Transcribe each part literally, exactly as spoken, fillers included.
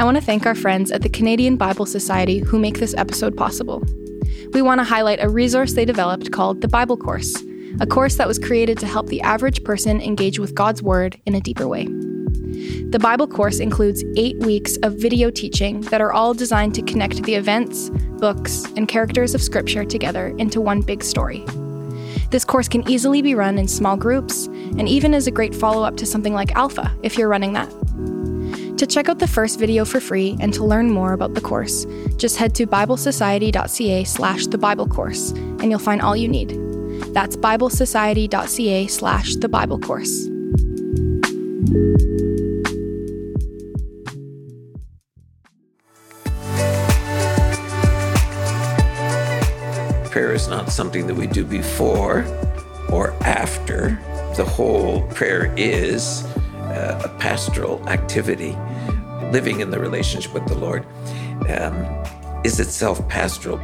I want to thank our friends at the Canadian Bible Society who make this episode possible. We want to highlight a resource they developed called The Bible Course, a course that was created to help the average person engage with God's Word in a deeper way. The Bible Course includes eight weeks of video teaching that are all designed to connect the events, books, and characters of Scripture together into one big story. This course can easily be run in small groups and even is a great follow-up to something like Alpha if you're running that. To check out the first video for free and to learn more about the course, just head to BibleSociety.ca slash the Bible Course and you'll find all you need. That's BibleSociety.ca slash the Bible Course. Prayer is not something that we do before or after. The whole prayer is uh, a pastoral activity. Living in the relationship with the Lord um, is itself pastoral.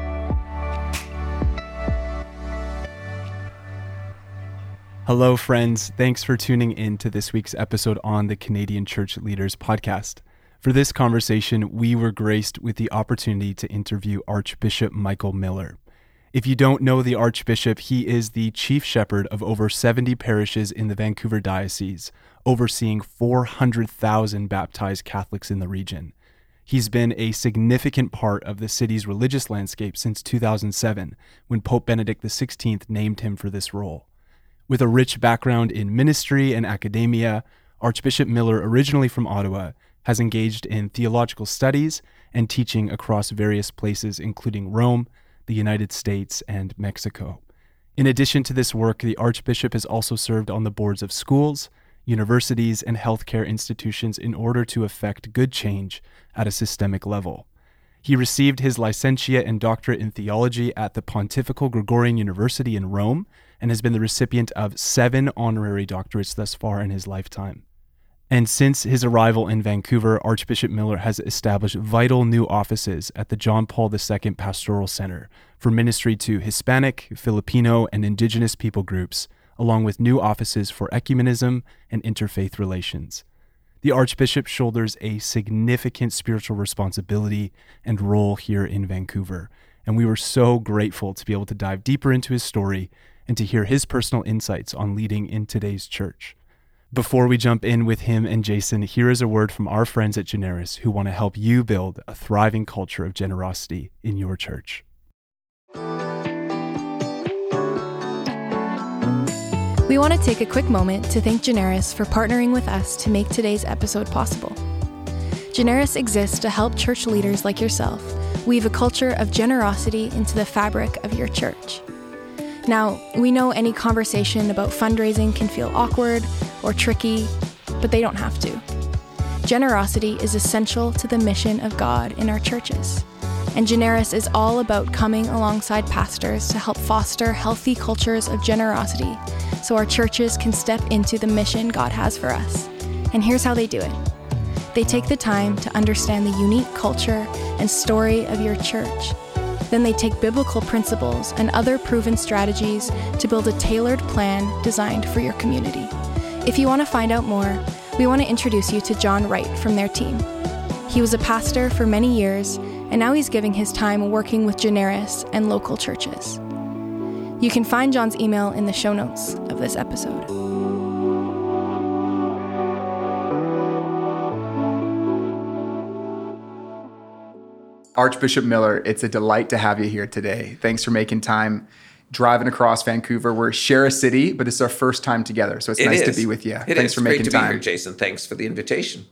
Hello, friends. Thanks for tuning in to this week's episode on the Canadian Church Leaders Podcast. For this conversation, we were graced with the opportunity to interview Archbishop Michael Miller. If you don't know the Archbishop, he is the chief shepherd of over seventy parishes in the Vancouver Diocese, overseeing four hundred thousand baptized Catholics in the region. He's been a significant part of the city's religious landscape since two thousand seven, when Pope Benedict the sixteenth named him for this role. With a rich background in ministry and academia, Archbishop Miller, originally from Ottawa, has engaged in theological studies and teaching across various places, including Rome, the United States, and Mexico. In addition to this work, the Archbishop has also served on the boards of schools, universities, and healthcare institutions in order to effect good change at a systemic level. He received his Licentia and Doctorate in Theology at the Pontifical Gregorian University in Rome and has been the recipient of seven honorary doctorates thus far in his lifetime. And since his arrival in Vancouver, Archbishop Miller has established vital new offices at the John Paul the Second Pastoral Center for ministry to Hispanic, Filipino, and Indigenous people groups, along with new offices for ecumenism and interfaith relations. The Archbishop shoulders a significant spiritual responsibility and role here in Vancouver, and we were so grateful to be able to dive deeper into his story and to hear his personal insights on leading in today's church. Before we jump in with him and Jason, here is a word from our friends at Generis who want to help you build a thriving culture of generosity in your church. We want to take a quick moment to thank Generis for partnering with us to make today's episode possible. Generis exists to help church leaders like yourself weave a culture of generosity into the fabric of your church. Now, we know any conversation about fundraising can feel awkward or tricky, but they don't have to. Generosity is essential to the mission of God in our churches, and Generis is all about coming alongside pastors to help foster healthy cultures of generosity so our churches can step into the mission God has for us. And here's how they do it. They take the time to understand the unique culture and story of your church. Then they take biblical principles and other proven strategies to build a tailored plan designed for your community. If you want to find out more, we want to introduce you to John Wright from their team. He was a pastor for many years, and now he's giving his time working with Generis and local churches. You can find John's email in the show notes of this episode. Archbishop Miller, it's a delight to have you here today. Thanks for making time driving across Vancouver. We're share a city, but it's our first time together, so it's it nice is. to be with you. It Thanks is. for making time. Great to time. be here, Jason. Thanks for the invitation.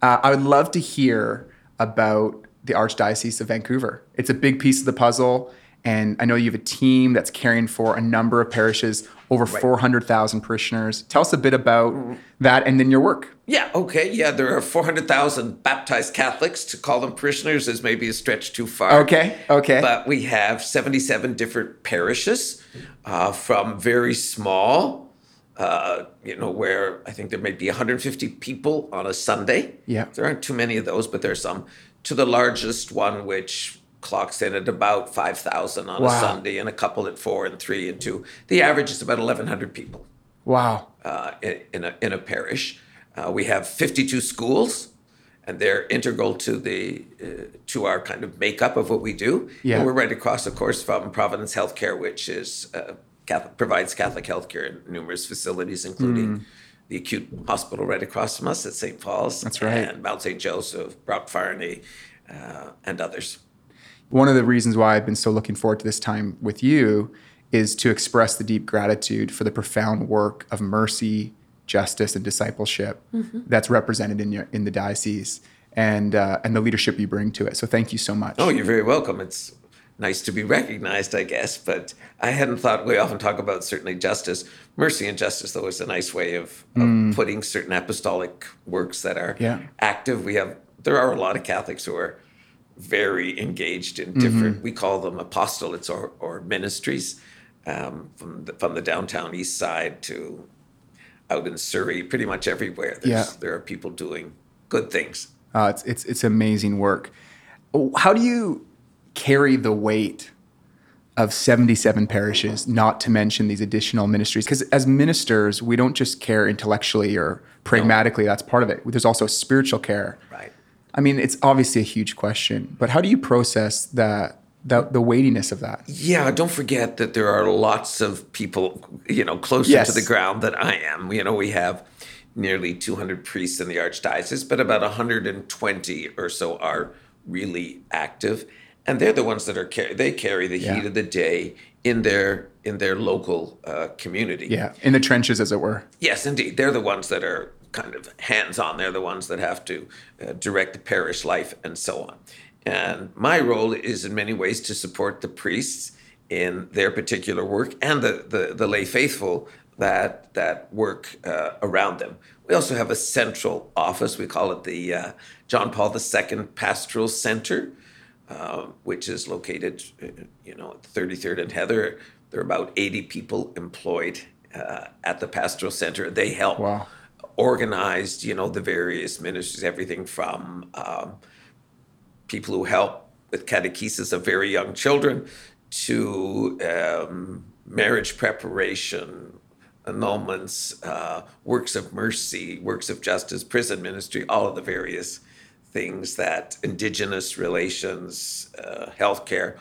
Uh, I would love to hear about the Archdiocese of Vancouver. It's a big piece of the puzzle, and I know you have a team that's caring for a number of parishes, over right. four hundred thousand parishioners. Tell us a bit about that and then your work. Yeah, okay. Yeah, there are four hundred thousand baptized Catholics. To call them parishioners is maybe a stretch too far. Okay, okay. But we have seventy-seven different parishes uh, from very small, uh, you know, where I think there may be one hundred fifty people on a Sunday. Yeah. There aren't too many of those, but there are some, to the largest one, which clocks in at about five thousand on wow. a Sunday, and a couple at four and three and two. The average is about eleven hundred people. Wow. Uh, in, in, a, in a parish. Uh, we have fifty-two schools and they're integral to the uh, to our kind of makeup of what we do. Yeah. And we're right across, of course, from Providence Healthcare, which is uh, Catholic, provides Catholic healthcare in numerous facilities, including mm. the acute hospital right across from us at Saint Paul's. That's right. And Mount Saint Joseph, Brock Farney, uh, and others. One of the reasons why I've been so looking forward to this time with you is to express the deep gratitude for the profound work of mercy, justice, and discipleship mm-hmm. that's represented in your in the diocese and uh, and the leadership you bring to it. So thank you so much. Oh, you're very welcome. It's nice to be recognized, I guess, but I hadn't thought, we often talk about certainly justice. Mercy and justice, though, is a nice way of, of mm. putting certain apostolic works that are yeah. active. We have, there are a lot of Catholics who are very engaged in different, mm-hmm. we call them apostolates or, or ministries, um, from the, from the downtown east side to out in Surrey, pretty much everywhere. There's, yeah. there are people doing good things. Uh, it's, it's, it's amazing work. How do you carry the weight of seventy-seven parishes, not to mention these additional ministries? Because as ministers, we don't just care intellectually or pragmatically. No. That's part of it. There's also spiritual care. Right. I mean, it's obviously a huge question, but how do you process the, the, the weightiness of that? Yeah, don't forget that there are lots of people, you know, closer yes. to the ground than I am. You know, we have nearly two hundred priests in the Archdiocese, but about one hundred twenty or so are really active. And they're the ones that are car- they carry the yeah. heat of the day in their in their local uh, community. Yeah, in the trenches, as it were. Yes, indeed. They're the ones that are kind of hands-on. They're the ones that have to uh, direct the parish life and so on. And my role is in many ways to support the priests in their particular work and the, the, the lay faithful that that work uh, around them. We also have a central office. We call it the uh, John Paul the Second Pastoral Center, uh, which is located, you know, at thirty-third and Heather. There are about eighty people employed uh, at the Pastoral Center. They help. Wow. Organized, you know, the various ministries, everything from um, people who help with catechesis of very young children to um, marriage preparation, annulments, uh, works of mercy, works of justice, prison ministry, all of the various things that Indigenous relations, uh, healthcare,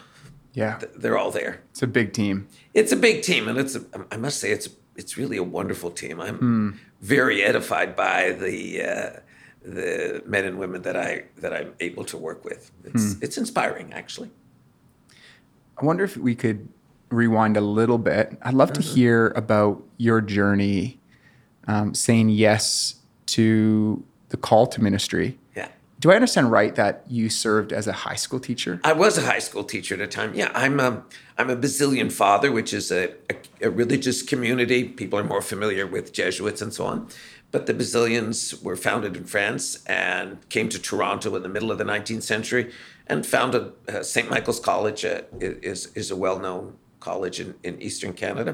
yeah, th- they're all there. It's a big team. It's a big team, and it's a, I must say, it's a It's really a wonderful team. I'm mm. very edified by the uh, the men and women that I that I'm able to work with. It's mm. it's inspiring, actually. I wonder if we could rewind a little bit. I'd love mm-hmm. to hear about your journey, um, saying yes to the call to ministry. Yeah. Do I understand right that you served as a high school teacher? I was a high school teacher at a time. Yeah, I'm a, I'm a Basilian father, which is a, a, a religious community. People are more familiar with Jesuits and so on. But the Basilians were founded in France and came to Toronto in the middle of the nineteenth century and founded uh, Saint Michael's College, uh, is, is a well-known college in, in Eastern Canada,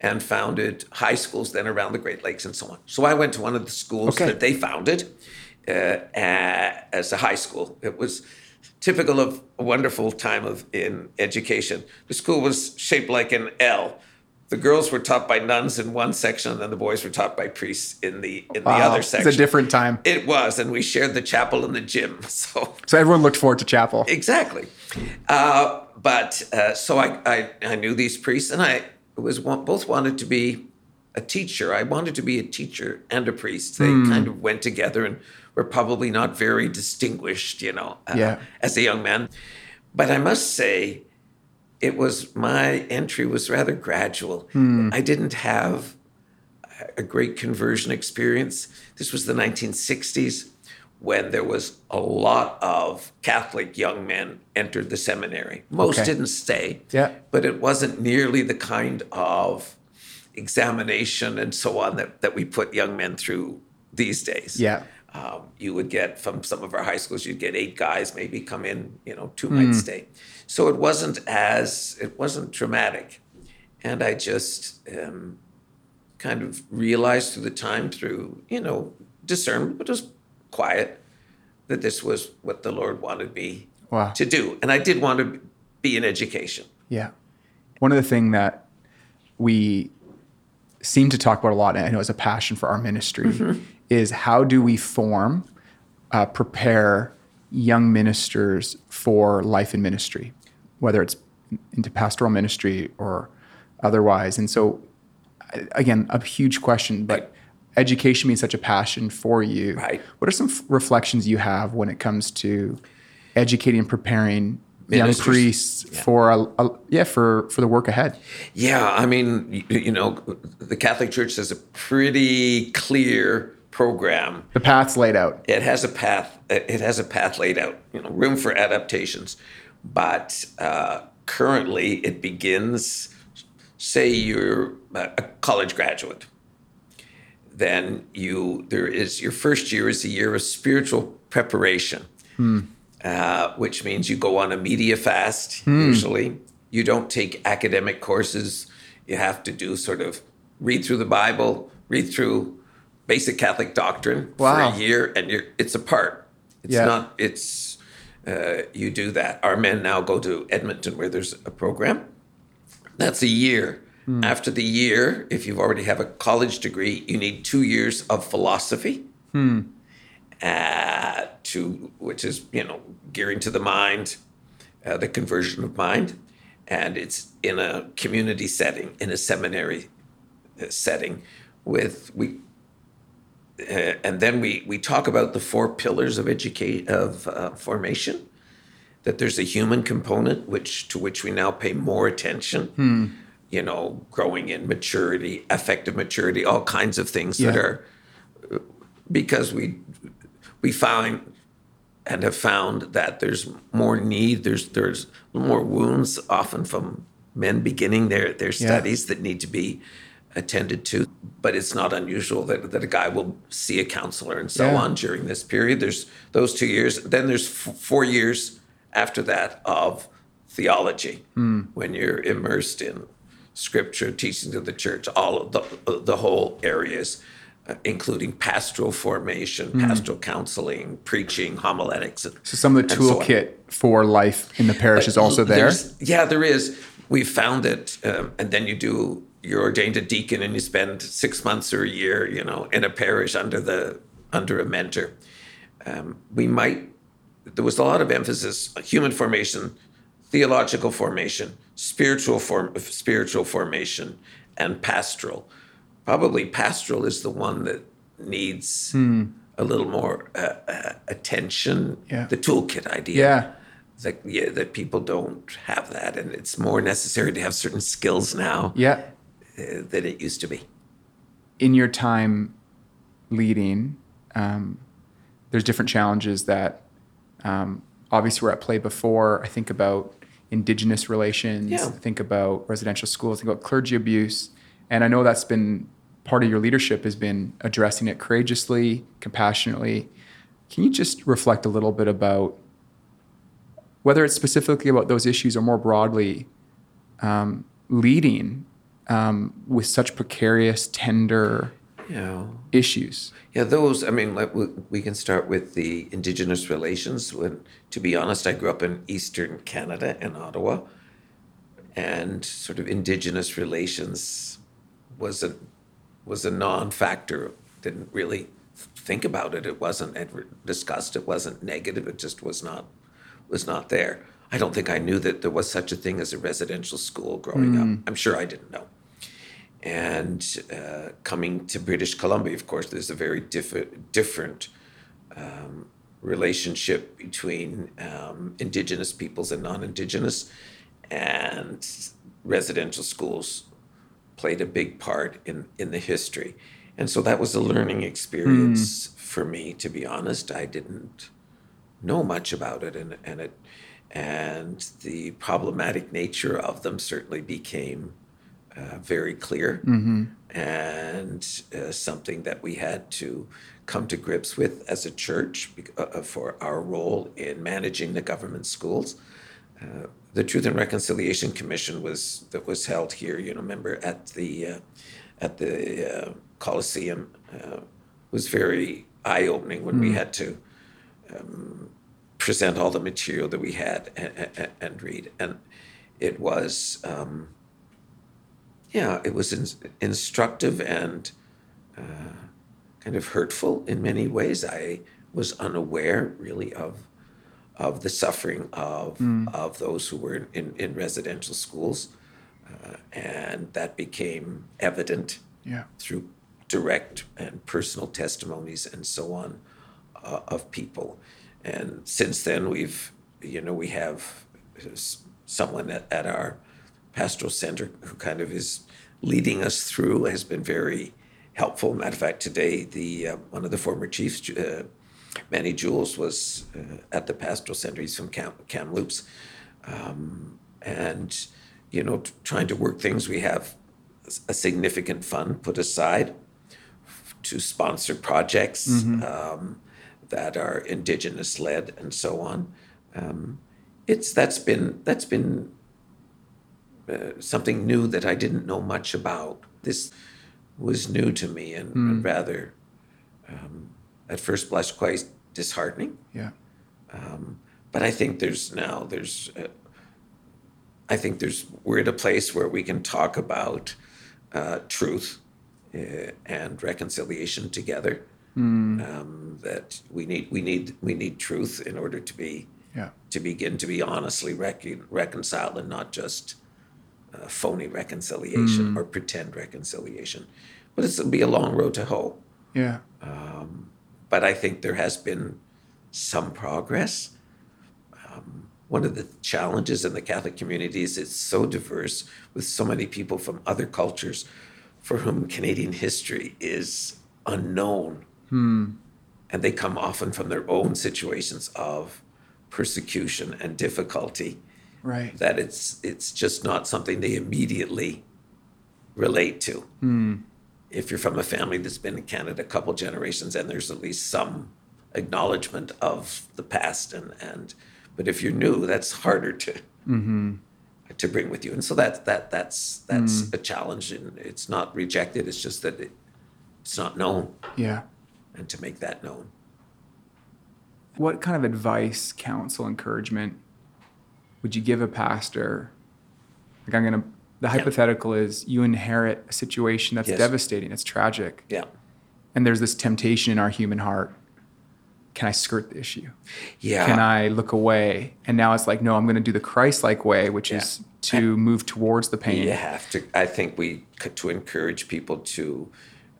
and founded high schools then around the Great Lakes and so on. So I went to one of the schools okay. that they founded. Uh, as a high school. It was typical of a wonderful time of in education. The school was shaped like an L. The girls were taught by nuns in one section, and then the boys were taught by priests in the in wow. the other section. It's a different time. It was, and we shared the chapel and the gym. So, so everyone looked forward to chapel. Exactly. Uh, but uh, so I, I I knew these priests, and I was both wanted to be a teacher. I wanted to be a teacher and a priest. They mm. kind of went together and were probably not very distinguished, you know, uh, yeah. as a young man. But I must say, it was, my entry was rather gradual. Mm. I didn't have a great conversion experience. This was the nineteen sixties when there was a lot of Catholic young men entered the seminary. Most okay. didn't stay, yeah. but it wasn't nearly the kind of examination and so on that, that we put young men through these days. Yeah. Um, you would get, from some of our high schools, you'd get eight guys maybe come in, you know, two mm. might stay. So it wasn't as, it wasn't dramatic. And I just um, kind of realized through the time, through, you know, discernment, but just quiet, that this was what the Lord wanted me wow. to do. And I did want to be in education. Yeah. One of the things that we seem to talk about a lot, and I know it's a passion for our ministry, mm-hmm. is how do we form uh, prepare young ministers for life in ministry, whether it's into pastoral ministry or otherwise. And so, again, a huge question, but education being such a passion for you, right. What are some f- reflections you have when it comes to educating and preparing ministers, young priests yeah. for a, a, yeah for, for the work ahead? Yeah, I mean, you, you know, the Catholic Church has a pretty clear program. The path's laid out. It has a path. It has a path laid out. You know, room for adaptations, but uh, currently it begins. Say you're a college graduate, then you there is your first year is a year of spiritual preparation. Hmm. Uh, which means you go on a media fast, mm. usually. You don't take academic courses. You have to do sort of read through the Bible, read through basic Catholic doctrine wow. for a year, and you're, it's a part. It's yeah. not, it's, uh, you do that. Our men now go to Edmonton where there's a program. That's a year. Mm. After the year, if you already have a college degree, you need two years of philosophy. Hmm. Uh, to which is, you know, gearing to the mind, uh, the conversion of mind. And it's in a community setting, in a seminary uh, setting with, we, uh, and then we, we talk about the four pillars of educate, of uh, formation, that there's a human component, which to which we now pay more attention, hmm. you know, growing in maturity, affective maturity, all kinds of things yeah. that are, because we, We find and have found that there's more need, there's there's more wounds often from men beginning their, their studies yeah. that need to be attended to. But it's not unusual that, that a guy will see a counselor and so yeah. on during this period. There's those two years. Then there's f- four years after that of theology mm. when you're immersed in scripture, teaching of the church, all of the, the whole areas. Uh, including pastoral formation, mm. pastoral counseling, preaching, homiletics. And, so some of the toolkit so for life in the parish uh, is also there? Yeah, there is. We found it. Um, and then you do, you're ordained a deacon and you spend six months or a year, you know, in a parish under the under a mentor. Um, we might, there was a lot of emphasis on human formation, theological formation, spiritual form, spiritual formation, and pastoral. Probably pastoral is the one that needs hmm. a little more uh, uh, attention. Yeah. The toolkit idea. Yeah. That, yeah, that people don't have that. And it's more necessary to have certain skills now yeah. uh, than it used to be. In your time leading, um, there's different challenges that um, obviously were at play before. I think about Indigenous relations. Yeah. I think about residential schools. I think about clergy abuse. And I know that's been part of your leadership has been addressing it courageously, compassionately. Can you just reflect a little bit about whether it's specifically about those issues or more broadly um, leading um, with such precarious, tender yeah. issues? Yeah, those, I mean, we can start with the Indigenous relations. When, to be honest, I grew up in Eastern Canada in Ottawa, and sort of Indigenous relations was a was a non-factor. Didn't really think about it. It wasn't discussed. It wasn't negative. It just was not was not there. I don't think I knew that there was such a thing as a residential school growing mm. up. I'm sure I didn't know. And uh, coming to British Columbia, of course, there's a very diff- different um, relationship between um, Indigenous peoples and non-Indigenous, and residential schools played a big part in, in the history. And so that was a learning experience mm. for me, to be honest. I didn't know much about it, and, and it and the problematic nature of them certainly became uh, very clear mm-hmm. and uh, something that we had to come to grips with as a church uh, for our role in managing the government schools. Uh, the Truth and Reconciliation Commission was that was held here. You know, remember at the uh, at the uh, Coliseum uh, was very eye-opening when mm. we had to um, present all the material that we had and, and, and read, and it was um, yeah, it was in, instructive and uh, kind of hurtful in many ways. I was unaware really of of the suffering of mm. of those who were in, in residential schools. Uh, and that became evident yeah. through direct and personal testimonies and so on uh, of people. And since then, we've, you know, we have someone at, at our pastoral center who kind of is leading us through, has been very helpful. Matter of fact, today, the uh, one of the former chiefs, uh, Manny Jules, was uh, at the pastoral center. He's from Cam- Kamloops. Um, and, you know, t- trying to work things. We have a significant fund put aside f- to sponsor projects mm-hmm. um, that are Indigenous led and so on. Um, it's that's been that's been uh, something new that I didn't know much about. This was new to me and, mm. and rather, um, at first blush, quite disheartening. Yeah. Um, but I think there's now there's. Uh, I think there's we're at a place where we can talk about uh, truth uh, and reconciliation together. Mm. Um, that we need we need we need truth in order to be yeah. to begin to be honestly recon- reconciled and not just uh, phony reconciliation mm. or pretend reconciliation. But it'll be a long road to hoe. Yeah. Um, but I think there has been some progress. Um, One of the challenges in the Catholic community is it's so diverse with so many people from other cultures for whom Canadian history is unknown. Hmm. And they come often from their own situations of persecution and difficulty. Right. That it's it's just not something they immediately relate to. Hmm. If you're from a family that's been in Canada a couple generations, and there's at least some acknowledgement of the past and and But if you're new, that's harder to mm-hmm. to bring with you, and so that that that's that's mm. a challenge. And it's not rejected; it's just that it, it's not known. Yeah, and to make that known. What kind of advice, counsel, encouragement would you give a pastor? Like I'm gonna. The hypothetical yeah. is you inherit a situation that's yes. devastating, it's tragic. Yeah, and there's this temptation in our human heart. Can I skirt the issue? Yeah. Can I look away? And now it's like, no, I'm going to do the Christ-like way, which yeah. is to and move towards the pain. You have to. I think we to encourage people to,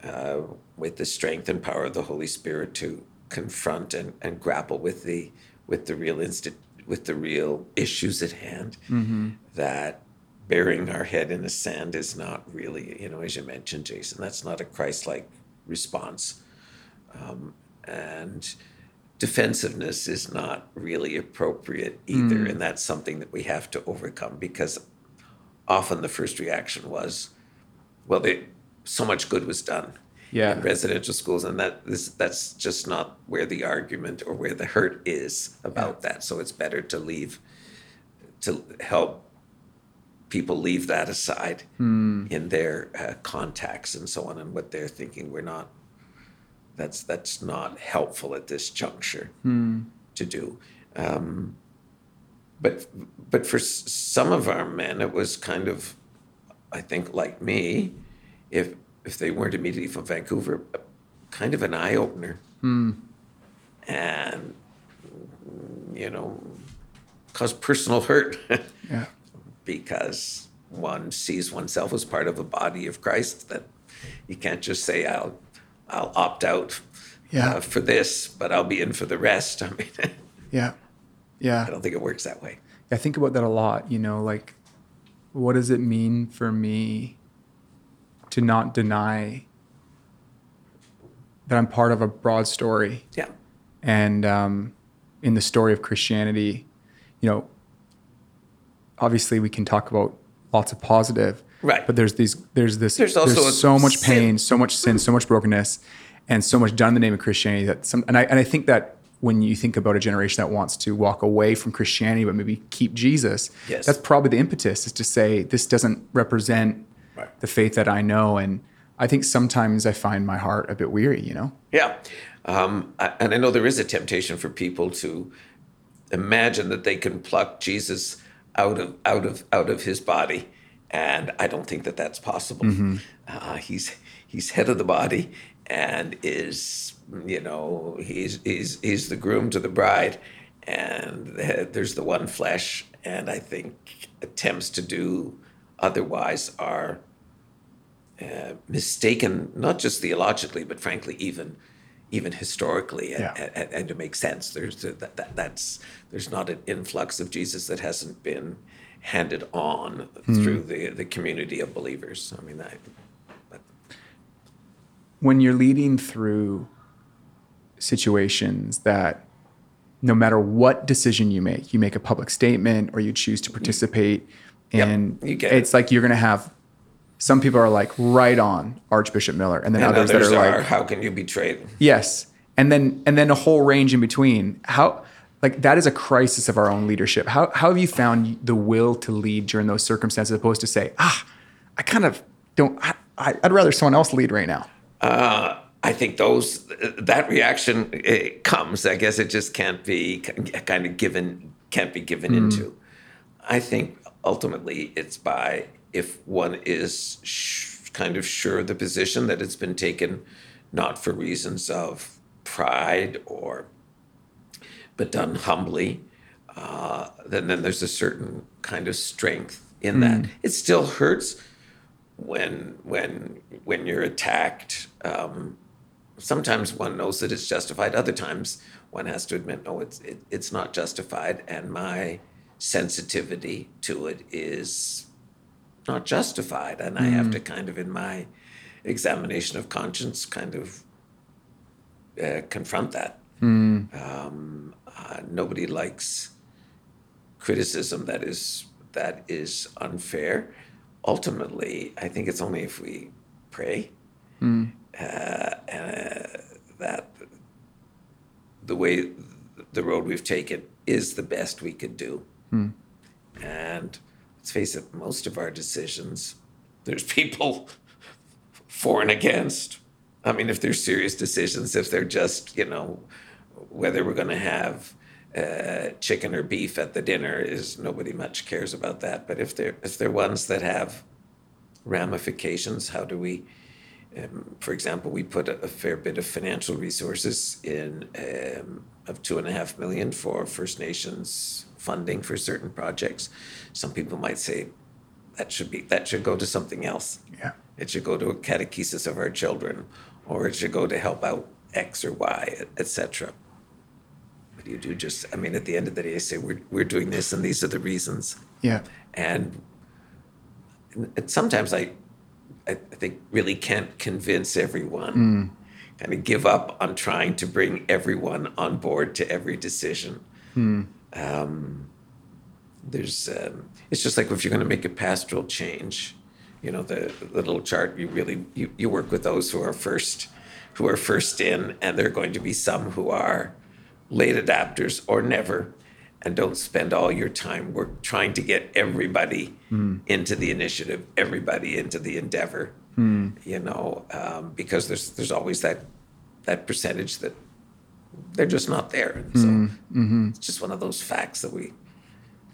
uh, with the strength and power of the Holy Spirit, to confront and, and grapple with the with the real insti- with the real issues at hand. Mm-hmm. That burying our head in the sand is not really, you know, as you mentioned, Jason, that's not a Christ-like response, um, and. Defensiveness is not really appropriate either. Mm. And that's something that we have to overcome because often the first reaction was, well, they, so much good was done yeah. in residential schools. And that this, that's just not where the argument or where the hurt is about yeah. that. So it's better to leave, to help people leave that aside mm. in their uh, contacts and so on and what they're thinking. We're not That's that's not helpful at this juncture mm. to do. Um, but but for s- some of our men, it was kind of, I think, like me, if if they weren't immediately from Vancouver, kind of an eye-opener. Mm. And, you know, caused personal hurt. yeah. Because one sees oneself as part of a body of Christ that you can't just say, I'll, I'll opt out yeah. uh, for this, but I'll be in for the rest. I mean, yeah, yeah. I don't think it works that way. I think about that a lot, you know, like, what does it mean for me to not deny that I'm part of a broad story? Yeah. And um, in the story of Christianity, you know, obviously we can talk about lots of positive, right. But there's these, there's this, there's, also there's so much sin. pain, so much sin, so much brokenness, and so much done in the name of Christianity that some, and I, and I think that when you think about a generation that wants to walk away from Christianity, but maybe keep Jesus, yes. that's probably the impetus is to say, this doesn't represent right. the faith that I know. And I think sometimes I find my heart a bit weary, you know? Yeah. Um, I, and I know there is a temptation for people to imagine that they can pluck Jesus out of, out of, out of his body. And I don't think that that's possible. Mm-hmm. Uh, he's he's head of the body and is you know, he's he's he's the groom to the bride, and there's the one flesh. And I think attempts to do otherwise are uh, mistaken, not just theologically, but frankly, even even historically, and, yeah. and, and to make sense. There's that, that that's there's not an influx of Jesus that hasn't been handed on mm. through the, the community of believers. I mean, I, that. When you're leading through situations that, no matter what decision you make, you make a public statement or you choose to participate. And yep, it. it's like you're going to have, some people are like, right on, Archbishop Miller. And then and others, others that are, are like, how can you betray them? Yes. And then and then a whole range in between. How, like, that is a crisis of our own leadership. How, how have you found the will to lead during those circumstances, as opposed to say, ah, I kind of don't, I, I'd rather someone else lead right now? Uh I think those that reaction it comes. I guess it just can't be kind of given, can't be given mm. into. I think ultimately it's by if one is sh- kind of sure of the position that it's been taken, not for reasons of pride or, but done humbly. Uh, then then there's a certain kind of strength in mm. that. It still hurts when when when you're attacked. Um, Sometimes one knows that it's justified. Other times one has to admit, no, it's it, it's not justified. And my sensitivity to it is not justified. And mm-hmm. I have to kind of, in my examination of conscience, kind of uh, confront that. Mm. Um, uh, nobody likes criticism that is that is unfair. Ultimately, I think it's only if we pray. Mm. Uh, uh, that the way the road we've taken is the best we could do. Mm. And let's face it, most of our decisions, there's people for and against. I mean, if they're serious decisions, if they're just, you know, whether we're going to have uh, chicken or beef at the dinner, is nobody much cares about that. But if they're, if they're ones that have ramifications, how do we... Um, for example, we put a, a fair bit of financial resources in um, of two and a half million for First Nations funding for certain projects. Some people might say that should be that should go to something else. Yeah, it should go to a catechesis of our children, or it should go to help out X or Y, et cetera. What do you do? Just I mean, at the end of the day, I say we're we're doing this, and these are the reasons. Yeah, and, and sometimes I. I think really can't convince everyone. Mm. Kind of give up on trying to bring everyone on board to every decision. Mm. Um, there's, um, it's just like if you're going to make a pastoral change, you know, the, the little chart. You really you, you work with those who are first, who are first in, and there are going to be some who are late adapters or never. And don't spend all your time work trying to get everybody mm. into the initiative, everybody into the endeavor. Mm. You know, um, because there's there's always that that percentage that they're just not there. And so mm. mm-hmm. it's just one of those facts that we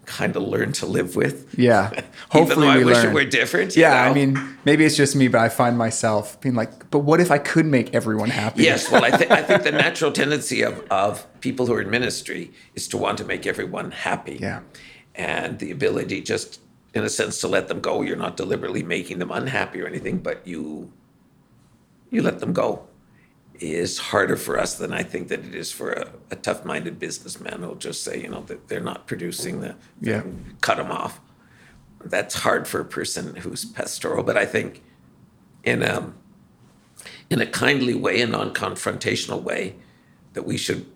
kind of learn to live with. Yeah, hopefully Even though I we wish learn. it were different. Yeah, you know? I mean, maybe it's just me, but I find myself being like, but what if I could make everyone happy? Yes, well, I, th- I think the natural tendency of, of people who are in ministry is to want to make everyone happy. Yeah. And the ability just, in a sense, to let them go. You're not deliberately making them unhappy or anything, but you, you let them go. Is harder for us than I think that it is for a, a tough-minded businessman who'll just say, you know, that they're not producing the, yeah. cut them off. That's hard for a person who's pastoral, but I think in a, in a kindly way, a non-confrontational way, that we should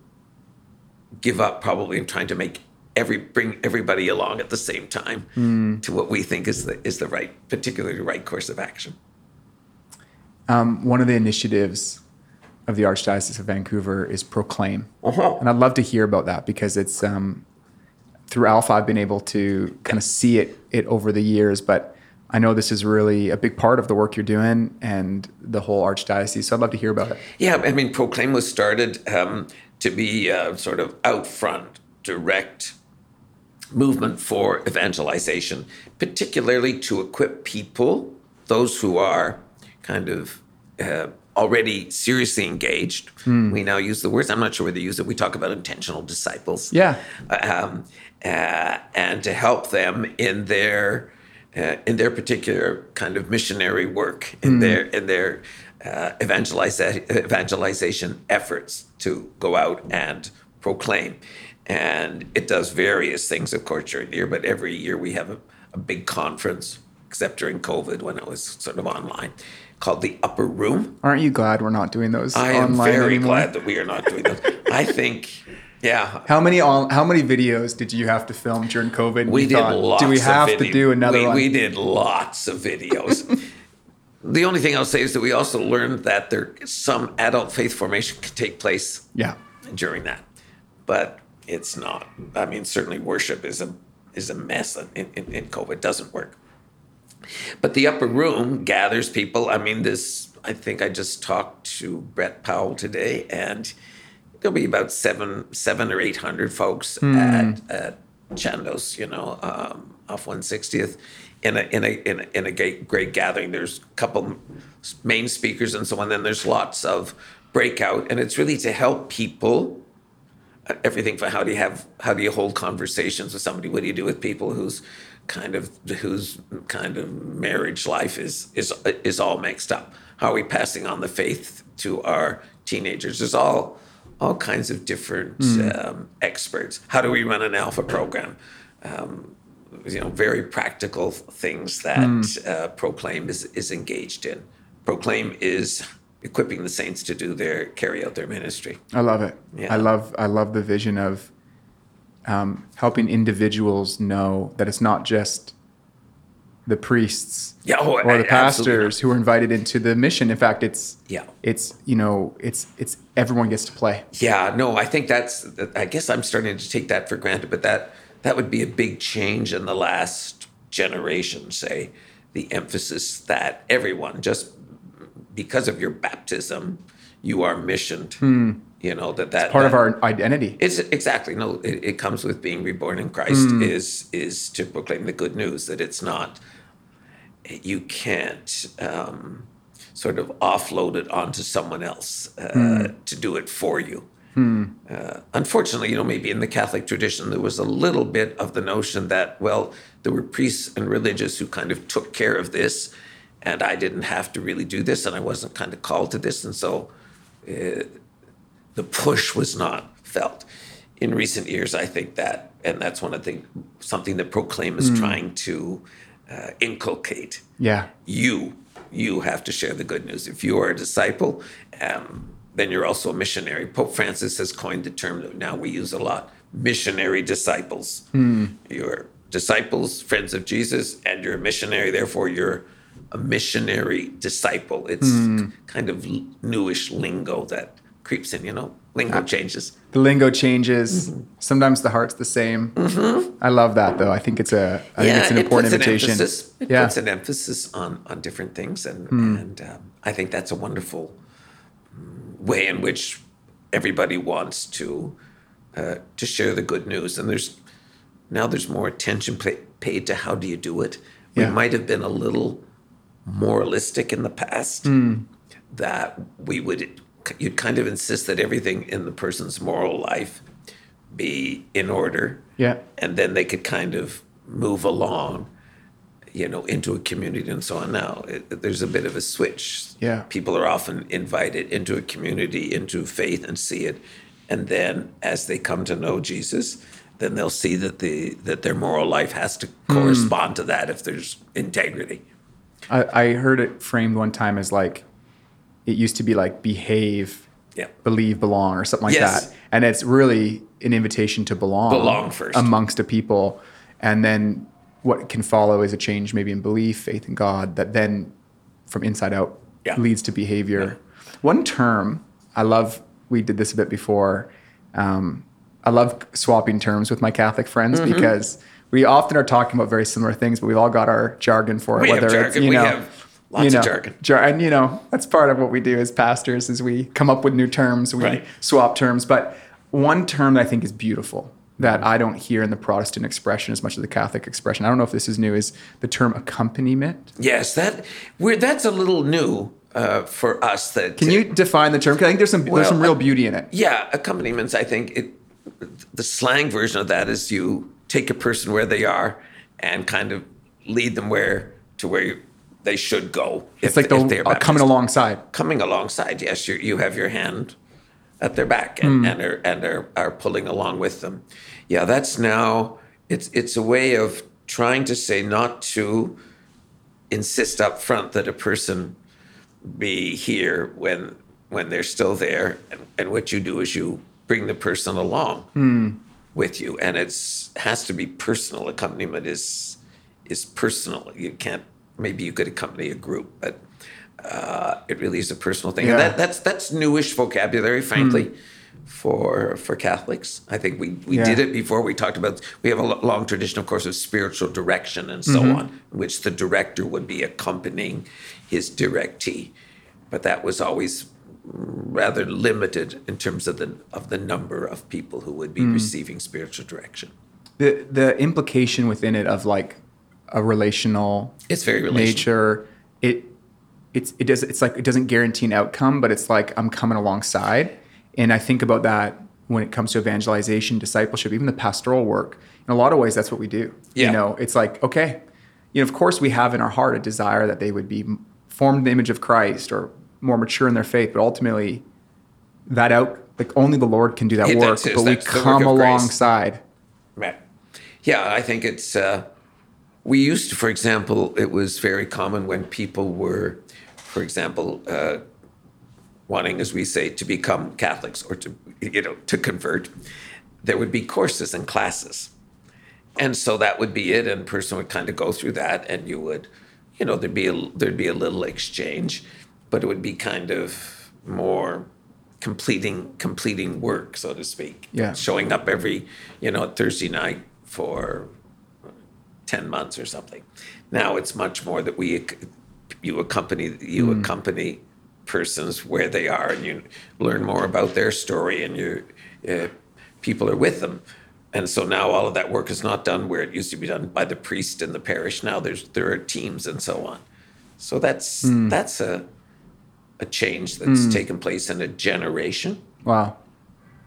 give up probably in trying to make every, bring everybody along at the same time mm. to what we think is the, is the right, particularly right course of action. Um, one of the initiatives of the Archdiocese of Vancouver is Proclaim. Uh-huh. And I'd love to hear about that, because it's um, through Alpha, I've been able to kind of see it it over the years, but I know this is really a big part of the work you're doing and the whole Archdiocese. So I'd love to hear about it. Yeah, I mean, Proclaim was started um, to be uh, sort of out front, direct movement for evangelization, particularly to equip people, those who are kind of uh, already seriously engaged. Mm. We now use the words. I'm not sure whether they use it. We talk about intentional disciples. Yeah. Um, uh, and to help them in their uh, in their particular kind of missionary work, in mm. their in their uh, evangeliza- evangelization efforts to go out and proclaim. And it does various things, of course, during the year, but every year we have a, a big conference, except during COVID when it was sort of online, called The Upper Room. Aren't you glad we're not doing those I online I am very anymore? Glad that we are not doing those. I think, yeah. How many all, how many videos did you have to film during COVID? We did thought, lots of videos. Do we have video. to do another we, one? We did lots of videos. The only thing I'll say is that we also learned that there some adult faith formation could take place yeah. during that. But it's not. I mean, certainly worship is a is a mess in, in, in COVID. It doesn't work. But the Upper Room gathers people. I mean, this, I think I just talked to Brett Powell today, and there'll be about seven, seven or eight hundred folks mm. at, at Chandos, you know, um, off one sixtieth in a, in a, in a, in a great, great gathering. There's a couple main speakers and so on. Then there's lots of breakout, and it's really to help people. Everything from how do you have, how do you hold conversations with somebody? What do you do with people who's, kind of whose kind of marriage life is is is all mixed up. How are we passing on the faith to our teenagers? There's all all kinds of different mm. um, experts. How do we run an Alpha program? Um, you know, very practical things that mm. uh, Proclaim is is engaged in. Proclaim is equipping the saints to do their carry out their ministry. I love it. Yeah. I love I love the vision of. Um, helping individuals know that it's not just the priests yeah, oh, or the I, pastors who are invited into the mission. In fact, it's yeah. it's you know it's it's everyone gets to play. Yeah, no, I think that's. I guess I'm starting to take that for granted, but that that would be a big change in the last generation. Say the emphasis that everyone, just because of your baptism, you are missioned. Hmm. You know, that that it's part that, of our identity. It's exactly no. It, it comes with being reborn in Christ. Mm. Is is to proclaim the good news that it's not. You can't um, sort of offload it onto someone else uh, mm. to do it for you. Mm. Uh, unfortunately, you know, maybe in the Catholic tradition there was a little bit of the notion that well, there were priests and religious who kind of took care of this, and I didn't have to really do this, and I wasn't kind of called to this, and so. Uh, The push was not felt. In recent years, I think that, and that's one of the things, something that Proclaim is mm. trying to uh, inculcate. Yeah, you you have to share the good news. If you are a disciple, um, then you're also a missionary. Pope Francis has coined the term that now we use a lot: missionary disciples. Mm. You're disciples, friends of Jesus, and you're a missionary. Therefore, you're a missionary disciple. It's mm. kind of newish lingo that. Creeps in, you know, lingo changes. The lingo changes. Mm-hmm. Sometimes the heart's the same. Mm-hmm. I love that, though. I think it's a, I yeah, think it's an it important puts invitation. An emphasis, it yeah. puts an emphasis on, on different things. And, mm. and um, I think that's a wonderful way in which everybody wants to, uh, to share the good news. And there's, now there's more attention pay, paid to how do you do it. We yeah. might have been a little moralistic in the past mm. that we would, you'd kind of insist that everything in the person's moral life be in order. Yeah. And then they could kind of move along, you know, into a community and so on. Now, it, there's a bit of a switch. Yeah. People are often invited into a community, into faith and see it. And then as they come to know Jesus, then they'll see that the that their moral life has to correspond mm. to that if there's integrity. I, I heard it framed one time as like, it used to be like behave, yeah. believe, belong, or something like yes. that. And it's really an invitation to belong, belong first. Amongst a people. And then what can follow is a change maybe in belief, faith in God, that then from inside out yeah. leads to behavior. Yeah. One term, I love, we did this a bit before, um, I love swapping terms with my Catholic friends mm-hmm. because we often are talking about very similar things, but we've all got our jargon for it. We whether have jargon, it's, you we know, have... Lots you know, of jargon. Jar- and, you know, that's part of what we do as pastors is we come up with new terms, we right. swap terms. But one term that I think is beautiful that I don't hear in the Protestant expression as much as the Catholic expression, I don't know if this is new, is the term accompaniment. Yes, that we're, that's a little new uh, for us. That Can to, you define the term? 'Cause I think there's some well, there's some real beauty in it. Yeah, accompaniments. I think it, the slang version of that is you take a person where they are and kind of lead them where to where you, they should go. It's if, like the uh, coming alongside. Coming alongside, yes. You you have your hand at their back and, mm. and are and are, are pulling along with them. Yeah, that's now it's it's a way of trying to say not to insist up front that a person be here when when they're still there, and, and what you do is you bring the person along mm. with you, and it's has to be personal. Accompaniment is is personal. You can't. Maybe you could accompany a group, but uh, it really is a personal thing. Yeah. And that, that's that's newish vocabulary, frankly, mm. for for Catholics. I think we, we yeah. did it before. We talked about, we have a long tradition, of course, of spiritual direction and so mm-hmm. on, in which the director would be accompanying his directee. But that was always rather limited in terms of the of the number of people who would be mm. receiving spiritual direction. The the implication within it of like, a relational it's very relational. nature. It it's it does it's like it doesn't guarantee an outcome, but it's like I'm coming alongside. And I think about that when it comes to evangelization, discipleship, even the pastoral work. In a lot of ways, that's what we do. Yeah. You know, it's like, okay, you know, of course we have in our heart a desire that they would be formed in the image of Christ or more mature in their faith, but ultimately that out like only the Lord can do that yeah, work. That's, but that's we come alongside. Right. Yeah, I think it's uh we used to, for example, it was very common when people were, for example, uh, wanting, as we say, to become Catholics or to, you know, to convert, there would be courses and classes. And so that would be it. And a person would kind of go through that and you would, you know, there'd be a, there'd be a little exchange, but it would be kind of more completing, completing work, so to speak. Yeah. Showing up every, you know, Thursday night for ten months or something. Now it's much more that we you accompany you mm. accompany persons where they are, and you learn more about their story, and your uh, people are with them. And so now all of that work is not done where it used to be done by the priest in the parish. Now there's there are teams and so on. So that's mm. that's a a change that's mm. taken place in a generation. Wow,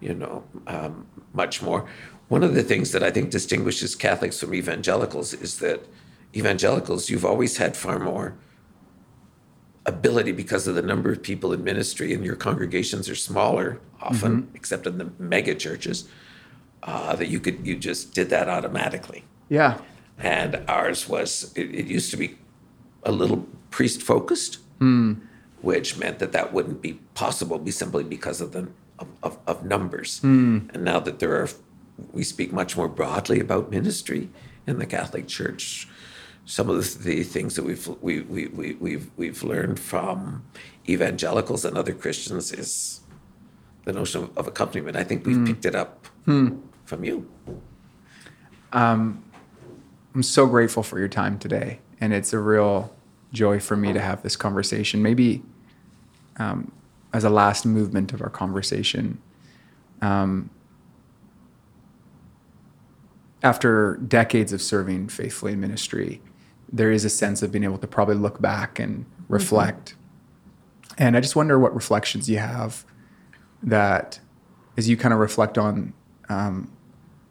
you know, um, much more. One of the things that I think distinguishes Catholics from evangelicals is that evangelicals, you've always had far more ability because of the number of people in ministry, and your congregations are smaller often, mm-hmm. except in the mega churches, uh, that you could you just did that automatically. Yeah. And ours was, it, it used to be a little priest-focused, mm. which meant that that wouldn't be possible be simply because of the of, of, of numbers. Mm. And now that there are we speak much more broadly about ministry in the Catholic Church. Some of the, the things that we've we we we we've we've learned from evangelicals and other Christians is the notion of, of accompaniment. I think we've mm. picked it up mm. from you. Um, I'm so grateful for your time today, and it's a real joy for me to have this conversation. Maybe um, as a last movement of our conversation. Um, After decades of serving faithfully in ministry, there is a sense of being able to probably look back and reflect. Mm-hmm. And I just wonder what reflections you have that, as you kind of reflect on um,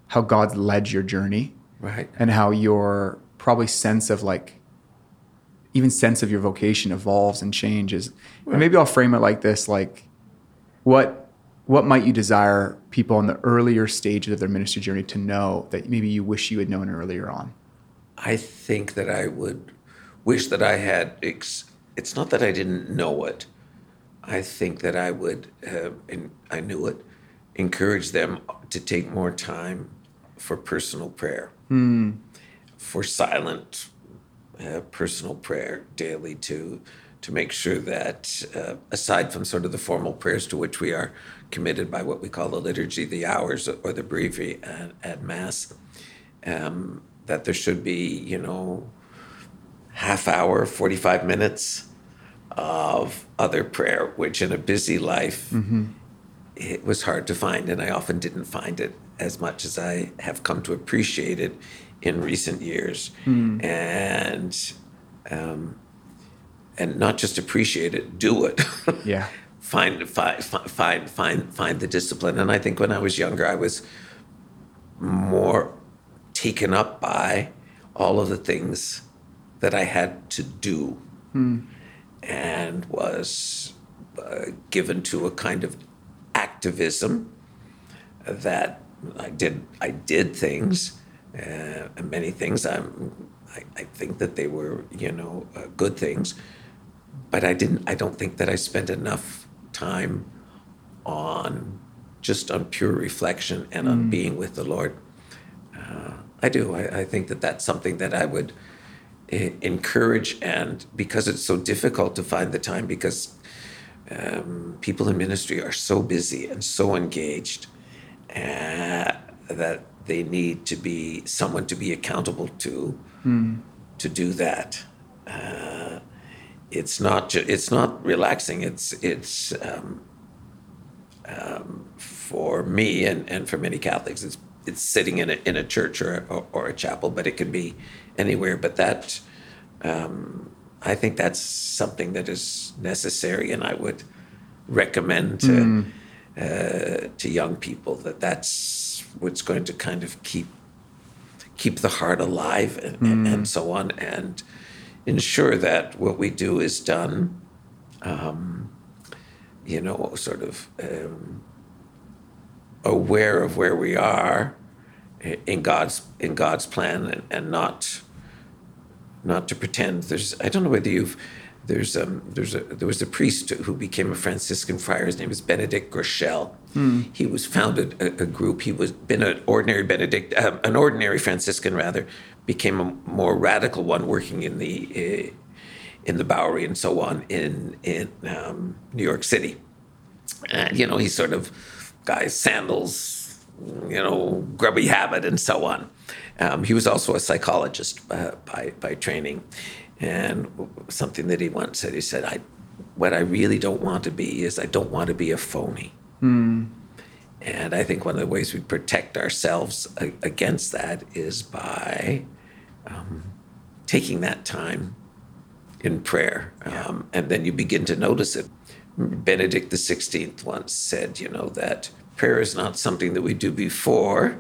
how God's led your journey, right, and how your probably sense of like, even sense of your vocation evolves and changes. Right. And maybe I'll frame it like this, like what, What might you desire people in the earlier stages of their ministry journey to know that maybe you wish you had known earlier on? I think that I would wish that I had, ex- it's not that I didn't know it. I think that I would, uh, and I knew it, encourage them to take more time for personal prayer, hmm. for silent uh, personal prayer daily to to make sure that, uh, aside from sort of the formal prayers to which we are committed by what we call the liturgy, the hours, or the breviary at, at Mass, um, that there should be, you know, half hour, forty-five minutes of other prayer, which in a busy life, mm-hmm. it was hard to find, and I often didn't find it as much as I have come to appreciate it in recent years. Mm. And... Um, and not just appreciate it, do it. Yeah. Find, find, find, find, find the discipline. And I think when I was younger, I was more taken up by all of the things that I had to do hmm. and was uh, given to a kind of activism that I did, I did things, uh, and many things. I'm, I, I think that they were, you know, uh, good things, but I didn't, I don't think that I spent enough time on just on pure reflection and mm. on being with the Lord. Uh, I do. I, I think that that's something that I would I- encourage. And because it's so difficult to find the time, because um, people in ministry are so busy and so engaged uh, that they need to be someone to be accountable to, mm. to do that. Uh, it's not. Ju- it's not relaxing. It's. It's. Um, um, for me and, and for many Catholics, it's. It's sitting in a in a church or, or or a chapel, but it could be anywhere. But that, um, I think that's something that is necessary, and I would recommend to mm. uh, to young people that that's what's going to kind of keep keep the heart alive and, mm. and, and so on, and ensure that what we do is done, um, you know, sort of. Um, aware of where we are in God's in God's plan, and, and not not to pretend. There's I don't know whether you've there's um there's a there was a priest who became a Franciscan friar. His name is Benedict Groeschel. Hmm. He was founded a, a group. He was been an ordinary Benedict um, an ordinary Franciscan rather, became a more radical one, working in the uh, in the Bowery and so on in in um, New York City. And you know he sort of. Guys, sandals, you know, grubby habit, and so on. Um, he was also a psychologist uh, by by training, and something that he once said, he said, "I, what I really don't want to be is I don't want to be a phony." Mm. And I think one of the ways we protect ourselves a- against that is by um, taking that time in prayer, yeah. um, and then you begin to notice it. Benedict the sixteenth once said, you know, that prayer is not something that we do before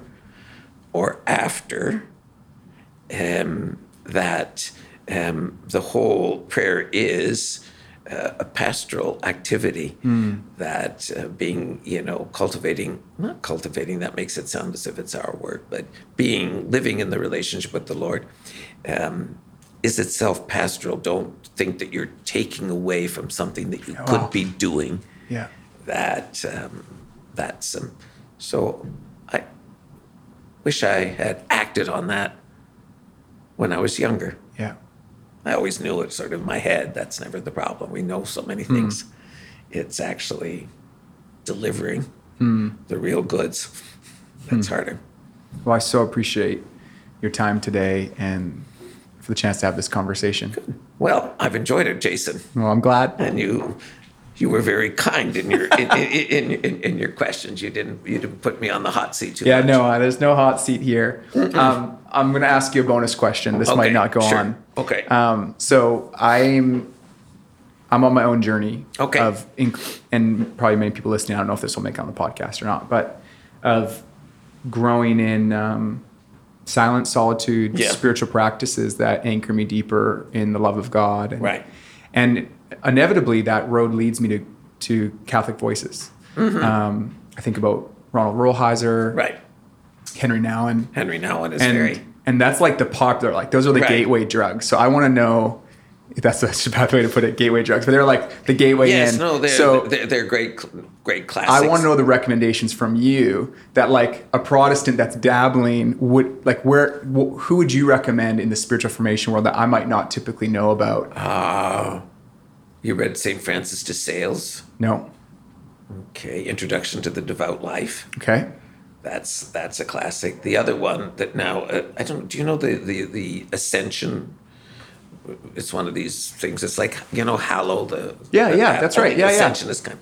or after, um, that um, the whole prayer is uh, a pastoral activity, mm. that uh, being, you know, cultivating, not cultivating, that makes it sound as if it's our word, but being, living in the relationship with the Lord, um, is itself pastoral. Don't think that you're taking away from something that you wow. could be doing. Yeah, that um, that's um, so. I wish I had acted on that when I was younger. Yeah, I always knew it sort of in my head. That's never the problem. We know so many things. Mm. It's actually delivering mm. the real goods. That's mm. harder. Well, I so appreciate your time today and. For the chance to have this conversation. Good. Well, I've enjoyed it, Jason. Well, I'm glad. And you, you were very kind in your in, in, in, in, in your questions. You didn't you didn't put me on the hot seat too yeah, much. Yeah, no, there's no hot seat here. Um, I'm going to ask you a bonus question. This okay, might not go sure. on. Okay. Um, so I'm I'm on my own journey. Okay. Of inc- and probably many people listening. I don't know if this will make it on the podcast or not, but of growing in. Um, Silent solitude, yeah. spiritual practices that anchor me deeper in the love of God. And, right. and inevitably that road leads me to, to Catholic voices. Mm-hmm. Um, I think about Ronald Rollheiser, right. Henry Nouwen. Henry Nouwen is and, very... And that's like the popular, like those are the right. gateway drugs. So I want to know, if that's such a bad way to put it, gateway drugs. But they're like the gateway yes, in. Yes, no, they're, so they're, they're great, great classics. I want to know the recommendations from you that like a Protestant that's dabbling would, like where, wh- who would you recommend in the spiritual formation world that I might not typically know about? Uh, you read Saint Francis de Sales? No. Okay. Introduction to the Devout Life. Okay. That's, that's a classic. The other one that now, uh, I don't, do you know the, the, the Ascension? It's one of these things. It's like, you know, Hallow the yeah the, yeah that, that's right yeah Ascensionist yeah.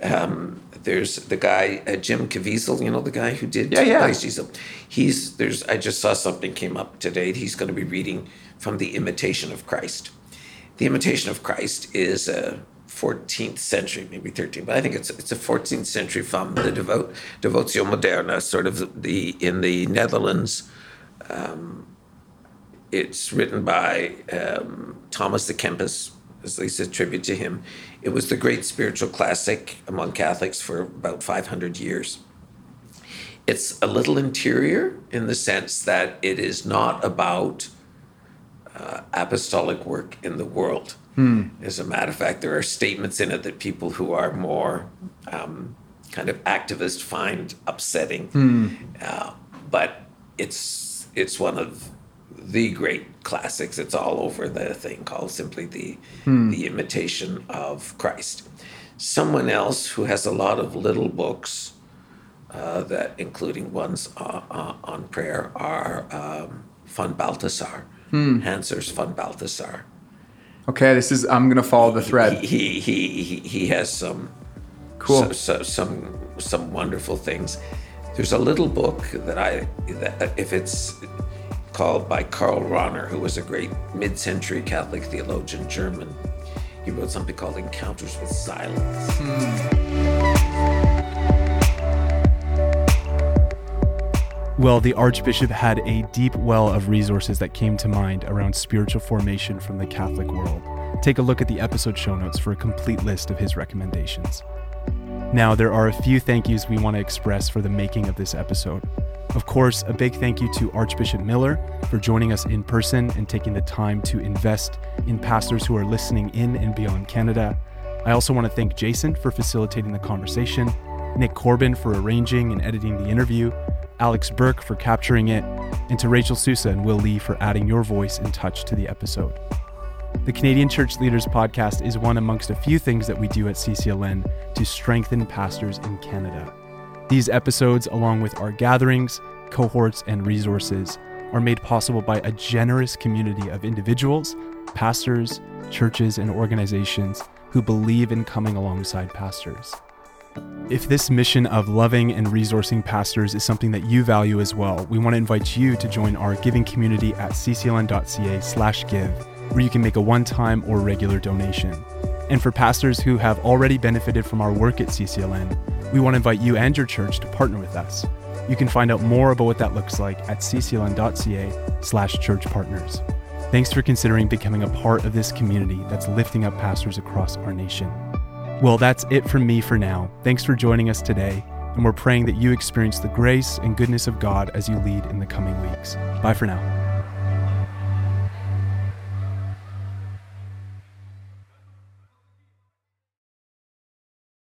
kind. Um, there's the guy uh, Jim Caviezel, you know the guy who did yeah yeah Diesel. He's there's I just saw something came up today. He's going to be reading from The Imitation of Christ, The Imitation of Christ is a fourteenth century, maybe thirteenth, but I think it's it's a fourteenth century from the Devot, Devotio Moderna, sort of the in the Netherlands. Um, it's written by um, Thomas de Kempis, at least a tribute to him. It was the great spiritual classic among Catholics for about five hundred years. It's a little interior in the sense that it is not about uh, apostolic work in the world. Hmm. As a matter of fact, there are statements in it that people who are more um, kind of activist find upsetting. Hmm. Uh, but it's it's one of the great classics. It's all over the thing called simply the hmm. the Imitation of Christ. Someone else who has a lot of little books, uh, that including ones uh, uh, on prayer, are um, von Balthasar, hmm. Hans Urs von Balthasar. Okay, this is. I'm gonna follow the thread. He he he, he has some cool, so, so, some some wonderful things. There's a little book that I, that if it's called by Karl Rahner, who was a great mid-century Catholic theologian, German. He wrote something called Encounters with Silence. Hmm. Well, the Archbishop had a deep well of resources that came to mind around spiritual formation from the Catholic world. Take a look at the episode show notes for a complete list of his recommendations. Now, there are a few thank yous we want to express for the making of this episode. Of course, a big thank you to Archbishop Miller for joining us in person and taking the time to invest in pastors who are listening in and beyond Canada. I also want to thank Jason for facilitating the conversation, Nick Corbin for arranging and editing the interview, Alex Burke for capturing it, and to Rachel Sousa and Will Lee for adding your voice and touch to the episode. The Canadian Church Leaders Podcast is one amongst a few things that we do at C C L N to strengthen pastors in Canada. These episodes, along with our gatherings, cohorts, and resources, are made possible by a generous community of individuals, pastors, churches, and organizations who believe in coming alongside pastors. If this mission of loving and resourcing pastors is something that you value as well, we want to invite you to join our giving community at c c l n dot c a slash give, where you can make a one-time or regular donation. And for pastors who have already benefited from our work at C C L N, we want to invite you and your church to partner with us. You can find out more about what that looks like at c c l n dot c a slash church partners. Thanks for considering becoming a part of this community that's lifting up pastors across our nation. Well, that's it from me for now. Thanks for joining us today, and we're praying that you experience the grace and goodness of God as you lead in the coming weeks. Bye for now.